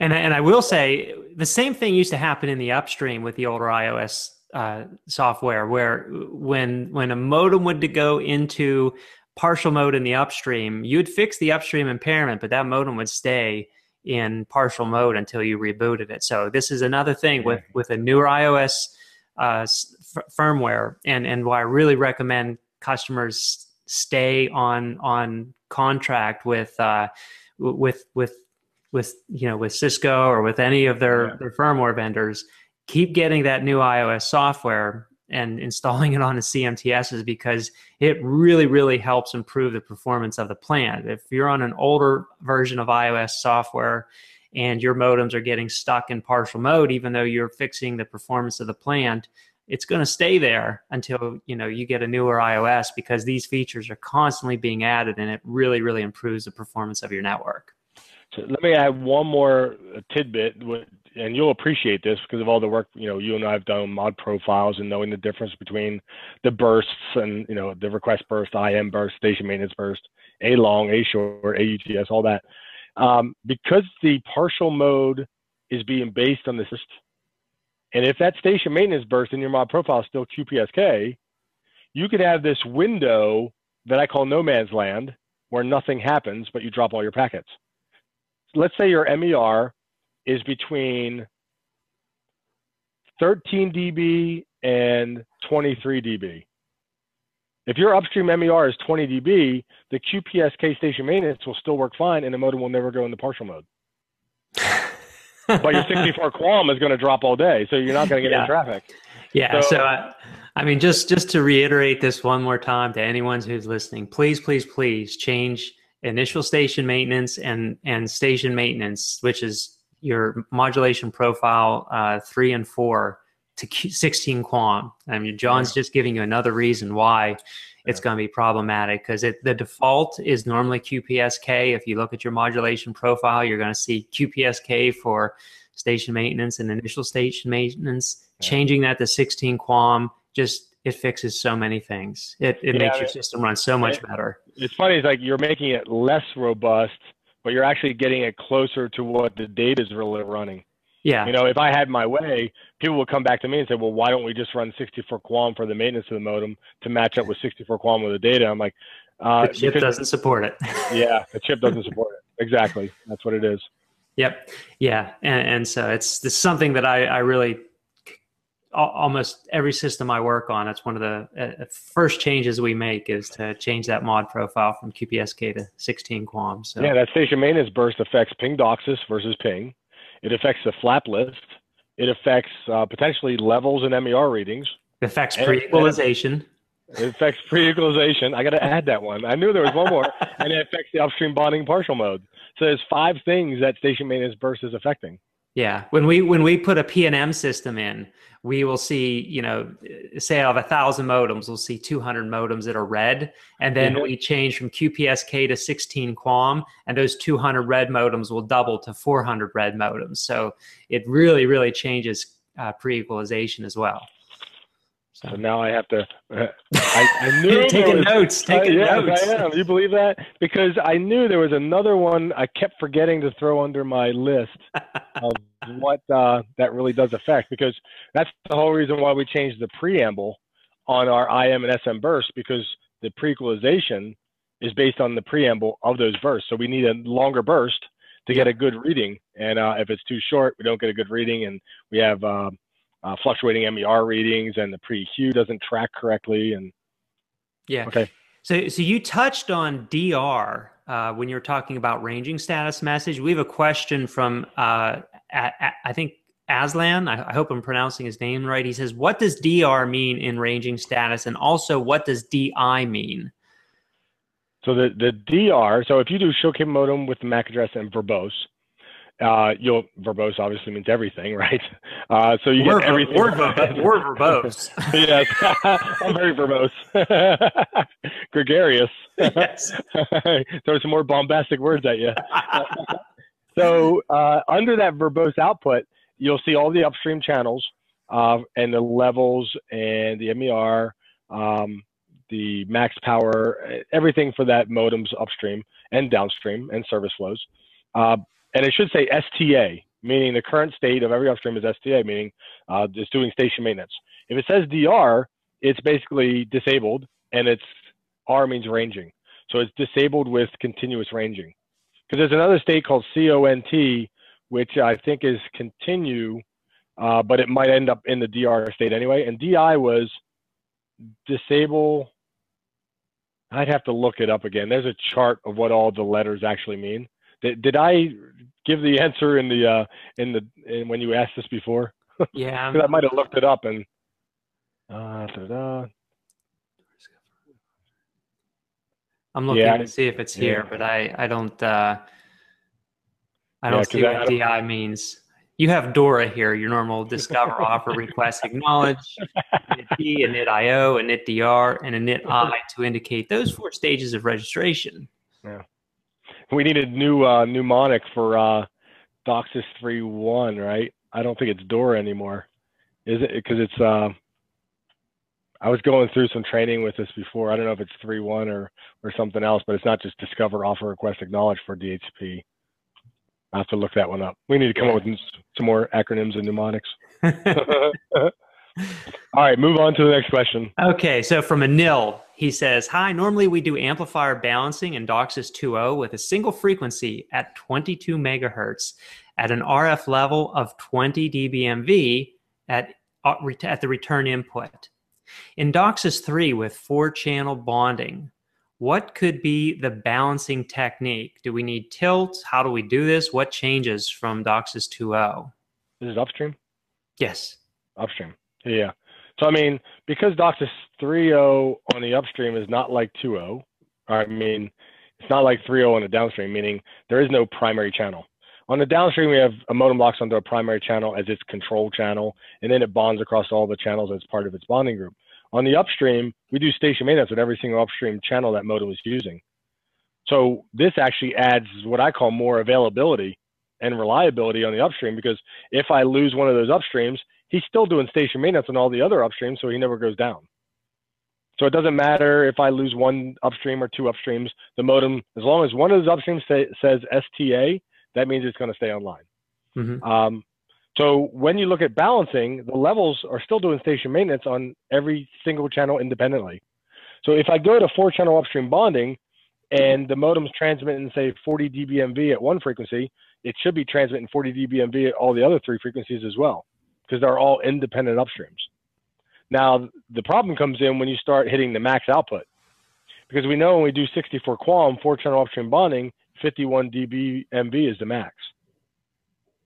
And I, and I will say the same thing used to happen in the upstream with the older iOS uh, software, where when when a modem would go into partial mode in the upstream, you'd fix the upstream impairment, but that modem would stay in partial mode until you rebooted it. So this is another thing with, with a newer iOS uh, f firmware, and, and why I really recommend customers stay on on contract with uh, with with with you know with Cisco or with any of their, yeah. their firmware vendors. Keep getting that new iOS software and installing it on the C M T Ss, because it really, really helps improve the performance of the plant. If you're on an older version of iOS software and your modems are getting stuck in partial mode, even though you're fixing the performance of the plant, it's going to stay there until you know you get a newer iOS, because these features are constantly being added, and it really, really improves the performance of your network. So let me add one more tidbit, and you'll appreciate this because of all the work, you know, you and I have done on mod profiles and knowing the difference between the bursts and, you know, the request burst, I M burst, station maintenance burst, A long, A short, A U T S, all that. Um, because the partial mode is being based on this, and if that station maintenance burst in your mod profile is still Q P S K, you could have this window that I call no man's land where nothing happens, but you drop all your packets. Let's say your M E R is between thirteen D B and twenty-three D B. If your upstream M E R is twenty D B, the Q P S K station maintenance will still work fine, and the modem will never go into partial mode. But your sixty-four QAM is going to drop all day, so you're not going to get yeah. any traffic. Yeah, so, so uh, I mean, just, just to reiterate this one more time to anyone who's listening, please, please, please change initial station maintenance and, and station maintenance, which is your modulation profile uh, three and four, to Q sixteen QAM. I mean, John's yeah. just giving you another reason why yeah. it's going to be problematic, because the default is normally Q P S K. If you look at your modulation profile, you're going to see Q P S K for station maintenance and initial station maintenance. Changing that to sixteen QAM, just it fixes so many things. It, it yeah, makes your system run so much it, better. It's funny, it's like you're making it less robust, but you're actually getting it closer to what the data is really running. Yeah. You know, if I had my way, people would come back to me and say, well, why don't we just run sixty-four QAM for the maintenance of the modem to match up with sixty-four QAM with the data? I'm like, uh, the chip doesn't support it. Yeah, the chip doesn't support it. Exactly. That's what it is. Yep. Yeah. And, and so it's this something that I, I really, almost every system I work on, it's one of the uh, first changes we make is to change that mod profile from Q P S K to sixteen QAM. So. Yeah, that station maintenance burst affects ping DOCSIS versus ping. It affects the flap list. It affects uh, potentially levels and M E R readings. It affects pre-equalization. It affects pre-equalization. I got to add that one. I knew there was one more. And it affects the upstream bonding partial mode. So there's five things that station maintenance burst is affecting. Yeah, when we when we put a P and M system in, we will see, you know, say out of a thousand modems, we'll see two hundred modems that are red, and then mm-hmm. we change from Q P S K to sixteen QAM, and those two hundred red modems will double to four hundred red modems. So it really, really changes uh, pre-equalization as well. So. so now I have to. Uh, I, I knew taking was, notes. Taking uh, yes, notes. I am. You believe that? Because I knew there was another one I kept forgetting to throw under my list of what uh, that really does affect. Because that's the whole reason why we changed the preamble on our I M and S M bursts, because the pre-equalization is based on the preamble of those bursts. So we need a longer burst to get a good reading. And uh, if it's too short, we don't get a good reading, and we have. Uh, Uh, fluctuating M E R readings, and the pre-Q doesn't track correctly. And yeah, okay. So, so you touched on D R uh, when you were talking about ranging status message. We have a question from uh, a a I think Aslan. I, I hope I'm pronouncing his name right. He says, "What does D R mean in ranging status, and also what does D I mean?" So the the D R. So if you do show cable modem with the M A C address and verbose. Uh, you'll verbose obviously means everything, right? Uh, so you we're get everything. We're, ver we're verbose. Yes, I'm very verbose, gregarious. Yes. Throw some more bombastic words at you. So uh, under that verbose output, you'll see all the upstream channels uh, and the levels and the M E R, um, the max power, everything for that modem's upstream and downstream and service flows. Uh, And it should say S T A, meaning the current state of every upstream is S T A, meaning uh, it's doing station maintenance. If it says D R, it's basically disabled, and it's R means ranging. So it's disabled with continuous ranging. Because there's another state called C O N T, which I think is continue, uh, but it might end up in the D R state anyway. And D I was disable. I'd have to look it up again. There's a chart of what all the letters actually mean. Did I give the answer in the uh, in the in when you asked this before? Yeah, I might have looked it up and. Uh, da -da. I'm looking yeah, to see if it's here, yeah. but I I don't uh, I don't yeah, see what I don't... D I means. You have Dora here, your normal discover, offer, request, acknowledge, init D, init I O, init D R, and init I to indicate those four stages of registration. Yeah. We need a new uh, mnemonic for uh, DOCSIS three point one, right? I don't think it's Dora anymore, is it? Because it's. Uh, I was going through some training with this before. I don't know if it's three point one or or something else, but it's not just discover, offer, request, acknowledge for D H C P. I have to look that one up. We need to come up with some more acronyms and mnemonics. All right, move on to the next question. Okay, so from Anil, he says, hi, normally we do amplifier balancing in DOCSIS two point oh with a single frequency at twenty-two megahertz at an R F level of twenty D B M V at, at the return input. In DOCSIS three with four-channel bonding, what could be the balancing technique? Do we need tilt? How do we do this? What changes from DOCSIS two point oh? This is upstream? Yes. Upstream. Yeah. So, I mean, because DOCSIS three point oh on the upstream is not like two point oh, I mean, it's not like three point oh on the downstream, meaning there is no primary channel. On the downstream, we have a modem locks onto a primary channel as its control channel, and then it bonds across all the channels as part of its bonding group. On the upstream, we do station maintenance with every single upstream channel that modem is using. So this actually adds what I call more availability and reliability on the upstream, because if I lose one of those upstreams, he's still doing station maintenance on all the other upstreams, so he never goes down. So it doesn't matter if I lose one upstream or two upstreams, the modem, as long as one of those upstreams say, says S T A, that means it's going to stay online. Mm-hmm. Um, so when you look at balancing, the levels are still doing station maintenance on every single channel independently. So if I go to four channel upstream bonding and the modem's transmitting, say, forty D B M V at one frequency, it should be transmitting forty D B M V at all the other three frequencies as well, because they're all independent upstreams. Now, the problem comes in when you start hitting the max output, because we know when we do sixty-four QAM, four channel upstream bonding, fifty-one D B M V is the max.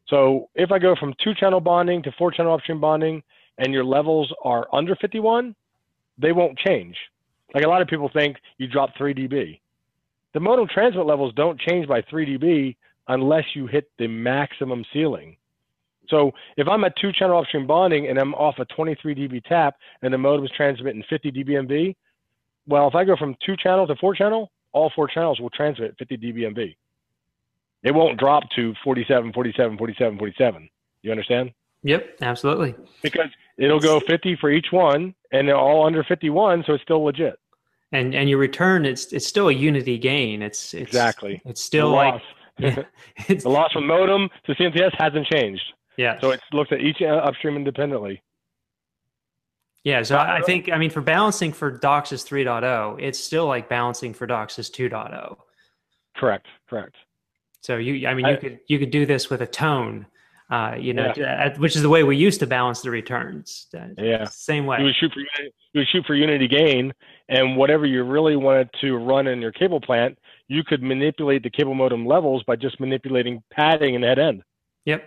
So if I go from two channel bonding to four channel upstream bonding and your levels are under fifty-one, they won't change. Like a lot of people think you drop three D B. The modem transmit levels don't change by three D B unless you hit the maximum ceiling. So if I'm at two channel upstream bonding and I'm off a twenty-three D B tap and the modem is transmitting fifty D B M V, well, if I go from two channel to four channel, all four channels will transmit fifty D B M V. It won't drop to forty-seven, forty-seven, forty-seven, forty-seven. You understand? Yep, absolutely. Because it'll go fifty for each one, and they're all under fifty-one, so it's still legit. And and your return, it's it's still a unity gain. It's, it's exactly. It's still the like yeah, it's, the loss from modem to C M T S hasn't changed. Yeah. So it looks at each upstream independently. Yeah. So I, I think, I mean, for balancing for DOCSIS three point oh, it's still like balancing for DOCSIS two point oh. Correct. Correct. So you, I mean, you I, could, you could do this with a tone, uh, you know, yeah. to, which is the way we used to balance the returns. Yeah. Same way. You would shoot for, you would shoot for unity gain, and whatever you really wanted to run in your cable plant, you could manipulate the cable modem levels by just manipulating padding in the head end. Yep.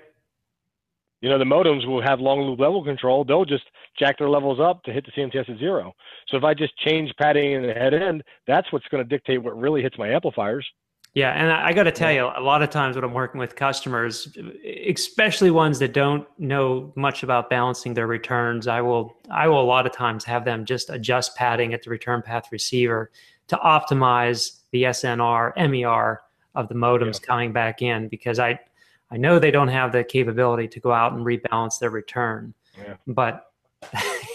You know, the modems will have long loop level control. They'll just jack their levels up to hit the C M T S at zero. So if I just change padding in the head end, that's what's going to dictate what really hits my amplifiers. Yeah, and I, I got to tell you, a lot of times when I'm working with customers, especially ones that don't know much about balancing their returns, I will, I will a lot of times have them just adjust padding at the return path receiver to optimize the S N R, M E R of the modems yeah. coming back in, because I... I know they don't have the capability to go out and rebalance their return, yeah. but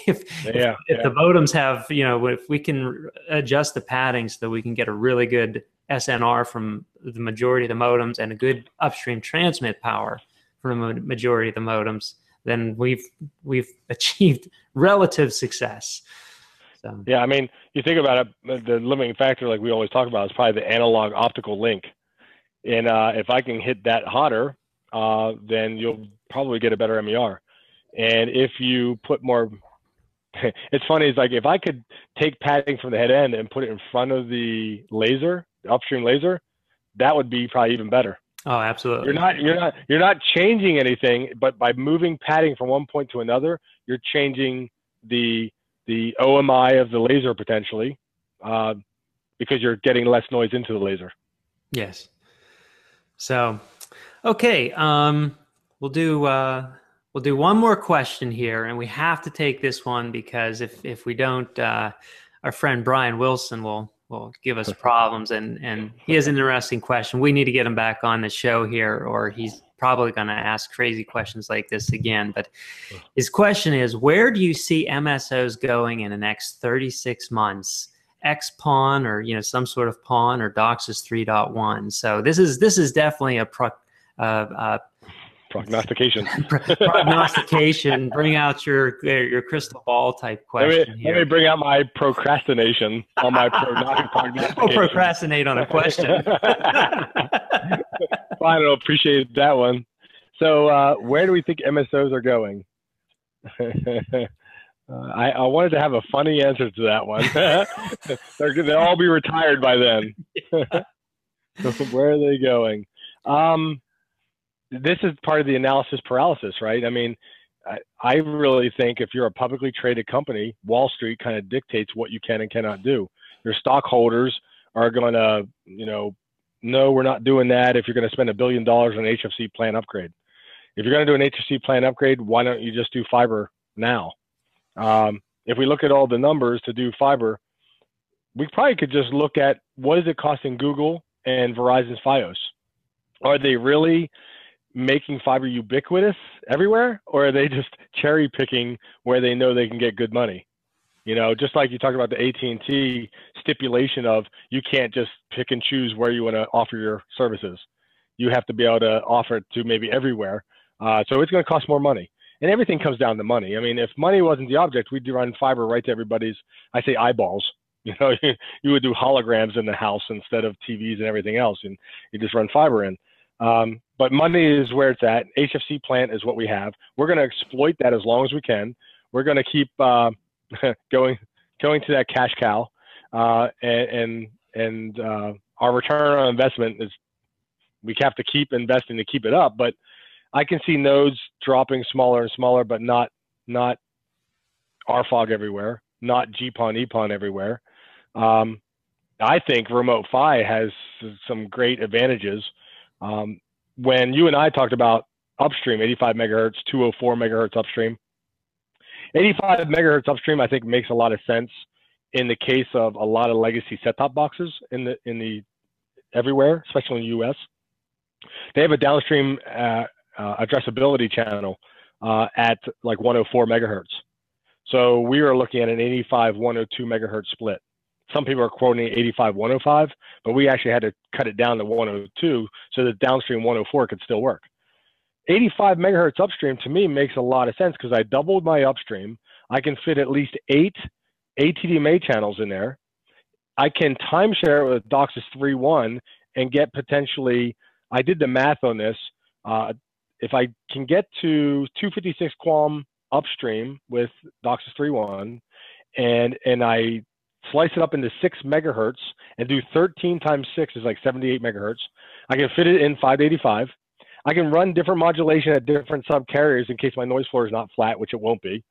if, yeah, if, if yeah. the modems have, you know, if we can adjust the padding so that we can get a really good S N R from the majority of the modems and a good upstream transmit power from the majority of the modems, then we've, we've achieved relative success. So. Yeah. I mean, you think about it, the limiting factor, like we always talk about, is probably the analog optical link. And uh, if I can hit that hotter, Uh, then you'll probably get a better M E R. And if you put more, it's funny, it's like if I could take padding from the head end and put it in front of the laser, the upstream laser, that would be probably even better. Oh, absolutely. You're not, you're not, you're not changing anything, but by moving padding from one point to another, you're changing the, the O M I of the laser potentially, uh, because you're getting less noise into the laser. Yes. So, okay, um, we'll do uh, we'll do one more question here, and we have to take this one because if if we don't, uh, our friend Brian Wilson will will give us problems, and and he has an interesting question. We need to get him back on the show here, or he's probably going to ask crazy questions like this again. But his question is, where do you see M S Os going in the next thirty-six months? X PON, or you know, some sort of PON, or DOCSIS three point one. So this is this is definitely a pro. Uh, uh, prognostication. Prognostication. Bring out your your crystal ball type question. Let me, let me bring out my procrastination on my prognostic prognostication. We'll procrastinate on a question. Fine, I'll appreciate that one. So, uh, where do we think M S Os are going? Uh, I, I wanted to have a funny answer to that one. They're, they'll all be retired by then. So where are they going? Um, this is part of the analysis paralysis, right? I mean, I, I really think if you're a publicly traded company, Wall Street kind of dictates what you can and cannot do. Your stockholders are going to, you know, no, we're not doing that if you're going to spend a billion dollars on an H F C plan upgrade. If you're going to do an H F C plan upgrade, why don't you just do fiber now? Um, if we look at all the numbers to do fiber, we probably could just look at what is it costing Google and Verizon's Fios. Are they really making fiber ubiquitous everywhere, or are they just cherry picking where they know they can get good money? You know, just like you talked about the A T and T stipulation of you can't just pick and choose where you want to offer your services. You have to be able to offer it to maybe everywhere. Uh, so it's going to cost more money. And everything comes down to money. I mean, if money wasn't the object, we'd run fiber right to everybody's, I say eyeballs. You know, you would do holograms in the house instead of T Vs and everything else, and you just run fiber in. Um, but money is where it's at. H F C plant is what we have. We're going to exploit that as long as we can. We're going to keep uh, going going to that cash cow, uh, and and uh, our return on investment is we have to keep investing to keep it up. But I can see nodes dropping smaller and smaller, but not not R FOG everywhere, not G PON, E PON everywhere. Um, I think Remote P H Y has some great advantages. Um, when you and I talked about upstream, eighty-five megahertz, two oh four megahertz upstream, eighty-five megahertz upstream, I think makes a lot of sense in the case of a lot of legacy set-top boxes in the in the everywhere, especially in the U S. They have a downstream uh, uh, addressability channel uh, at like one oh four megahertz. So we are looking at an eighty-five one oh two megahertz split. Some people are quoting eighty-five one oh five, but we actually had to cut it down to one oh two so that downstream one oh four could still work. eighty-five megahertz upstream to me makes a lot of sense because I doubled my upstream. I can fit at least eight A T D M A channels in there. I can timeshare it with DOCSIS three point one and get potentially, I did the math on this. Uh, if I can get to two fifty-six QAM upstream with DOCSIS three point one and, and I slice it up into six megahertz and do thirteen times six is like seventy-eight megahertz. I can fit it in five eighty-five. I can run different modulation at different subcarriers in case my noise floor is not flat, which it won't be.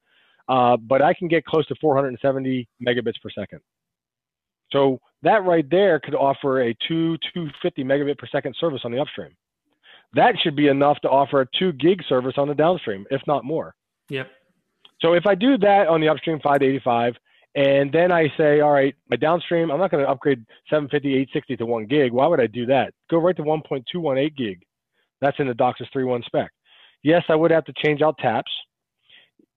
Uh, but I can get close to four hundred seventy megabits per second. So that right there could offer a two two fifty megabit per second service on the upstream. That should be enough to offer a two gig service on the downstream, if not more. Yep. So if I do that on the upstream five eighty-five, and then I say, all right, my downstream, I'm not going to upgrade seven fifty, eight sixty to one gig. Why would I do that? Go right to one point two one eight gig. That's in the DOCSIS three point one spec. Yes, I would have to change out taps.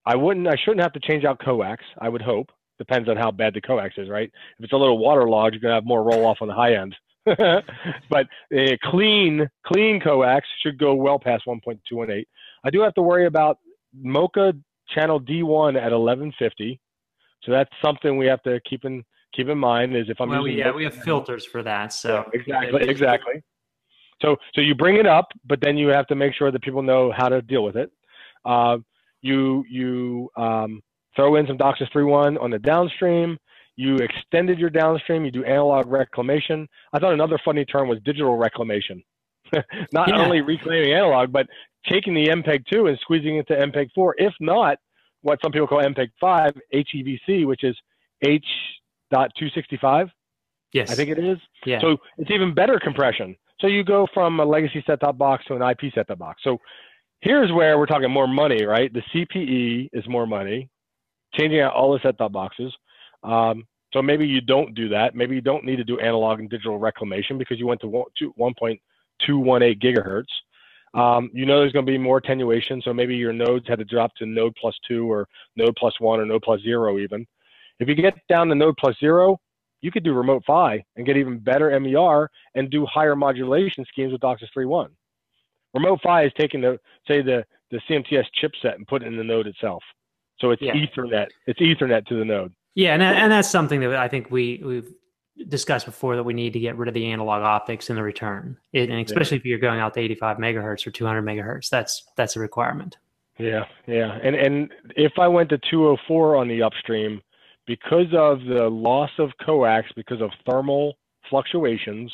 I wouldn't, I shouldn't have to change out coax, I would hope. Depends on how bad the coax is, right? If it's a little waterlogged, you're going to have more roll off on the high end. But a clean, clean coax should go well past one point two one eight. I do have to worry about MoCA channel D one at eleven fifty. So that's something we have to keep in keep in mind is if I'm well, using yeah we have filters for that, so yeah, exactly exactly so so you bring it up, but then you have to make sure that people know how to deal with it. Uh, you you um, throw in some DOCSIS three point one on the downstream. You extended your downstream. You do analog reclamation. I thought another funny term was digital reclamation. Not yeah. only reclaiming analog, but taking the M peg two and squeezing it to M peg four. If not, what some people call M peg five, H E V C, which is H dot two sixty-five. Yes. I think it is. Yeah. So it's even better compression. So you go from a legacy set-top box to an I P set-top box. So here's where we're talking more money, right? The C P E is more money, changing out all the set-top boxes. Um, so maybe you don't do that. Maybe you don't need to do analog and digital reclamation because you went to one point two one eight gigahertz. Um, you know there's going to be more attenuation, so maybe your nodes had to drop to node plus two or node plus one or node plus zero even. If you get down to node plus zero, you could do remote P H Y and get even better M E R and do higher modulation schemes with DOCSIS three point one. Remote P H Y is taking the, say the, the C M T S chipset and putting it in the node itself. So it's yeah. Ethernet. It's Ethernet to the node. Yeah, and, that, and that's something that I think we, we've discussed before, that we need to get rid of the analog optics in the return, it, and especially yeah. if you're going out to eighty-five megahertz or two hundred megahertz, that's that's a requirement. Yeah, yeah, and and if I went to two oh four on the upstream, because of the loss of coax, because of thermal fluctuations,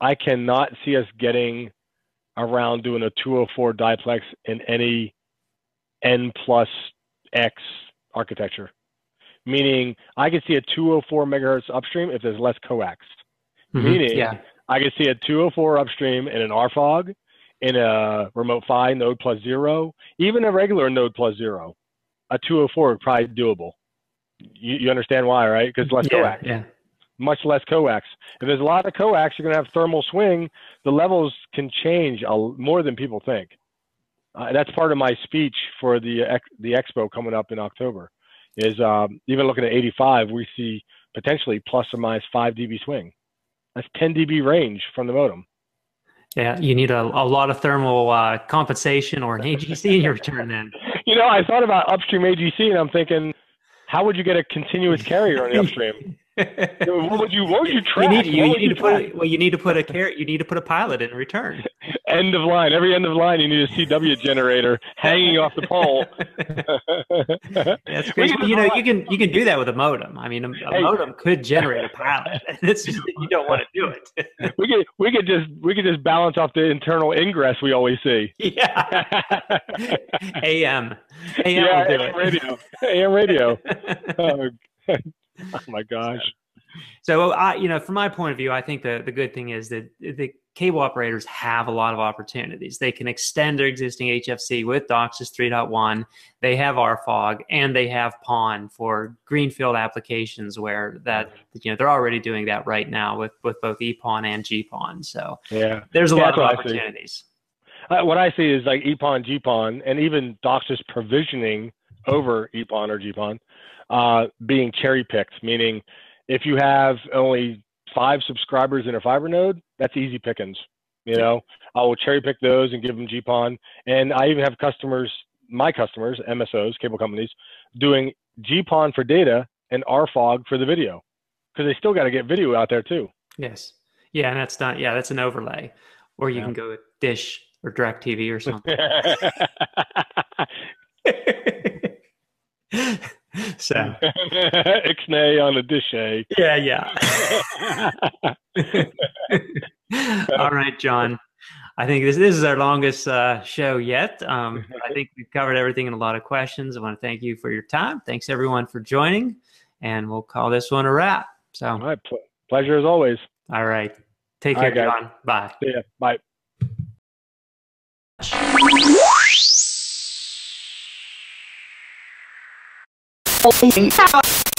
I cannot see us getting around doing a two oh four diplex in any N plus X architecture. Meaning I could see a two oh four megahertz upstream if there's less coax. Mm-hmm. Meaning yeah. I could see a two oh four upstream in an R FOG, in a remote P H Y node plus zero, even a regular node plus zero. A two oh four would probably doable. You, you understand why, right? Because less yeah, coax. Yeah. much less coax. If there's a lot of coax, you're going to have thermal swing. The levels can change more than people think. Uh, that's part of my speech for the the expo coming up in October. Is um, even looking at eighty-five, we see potentially plus or minus five D B swing. That's ten D B range from the modem. Yeah, you need a, a lot of thermal uh, compensation or an A G C in your return then. You know, I thought about upstream A G C, and I'm thinking, how would you get a continuous carrier on the upstream? What would you? What would you track? You need, you, you need you to put. Well, you need to put a carrier. You need to put a pilot in return. End of line. Every end of line, you need a C W generator hanging off the pole. That's crazy. You know, you can you can do that with a modem. I mean, a, a hey. modem could generate a pilot. It's just, you don't want to do it. We could we could just we could just balance off the internal ingress we always see. Yeah. A M. A M yeah, will do it. Radio. A M radio. Oh, oh my gosh. So, I, you know, from my point of view, I think the, the good thing is that the cable operators have a lot of opportunities. They can extend their existing H F C with DOCSIS three point one. They have R FOG and they have PON for greenfield applications where that, you know, they're already doing that right now with, with both EPON and GPON. So yeah, there's a yeah, lot of opportunities. I uh, what I see is like EPON, GPON, and even DOCSIS provisioning over EPON or GPON uh, being cherry picked, meaning if you have only five subscribers in a fiber node, that's easy pickings. You know, I will cherry pick those and give them GPON. And I even have customers, my customers, M S Os, cable companies, doing GPON for data and R FOG for the video, because they still got to get video out there too. Yes. Yeah, and that's not. Yeah, that's an overlay, or you yeah. can go with Dish or DirecTV or something. So Ixnay on a Dish. Yeah, yeah. All right, John. I think this this is our longest uh, show yet. Um, I think we've covered everything in a lot of questions. I want to thank you for your time. Thanks everyone for joining, and we'll call this one a wrap. So, all right, pl pleasure as always. All right, take care, right, John. Bye. See ya. Bye. Oh,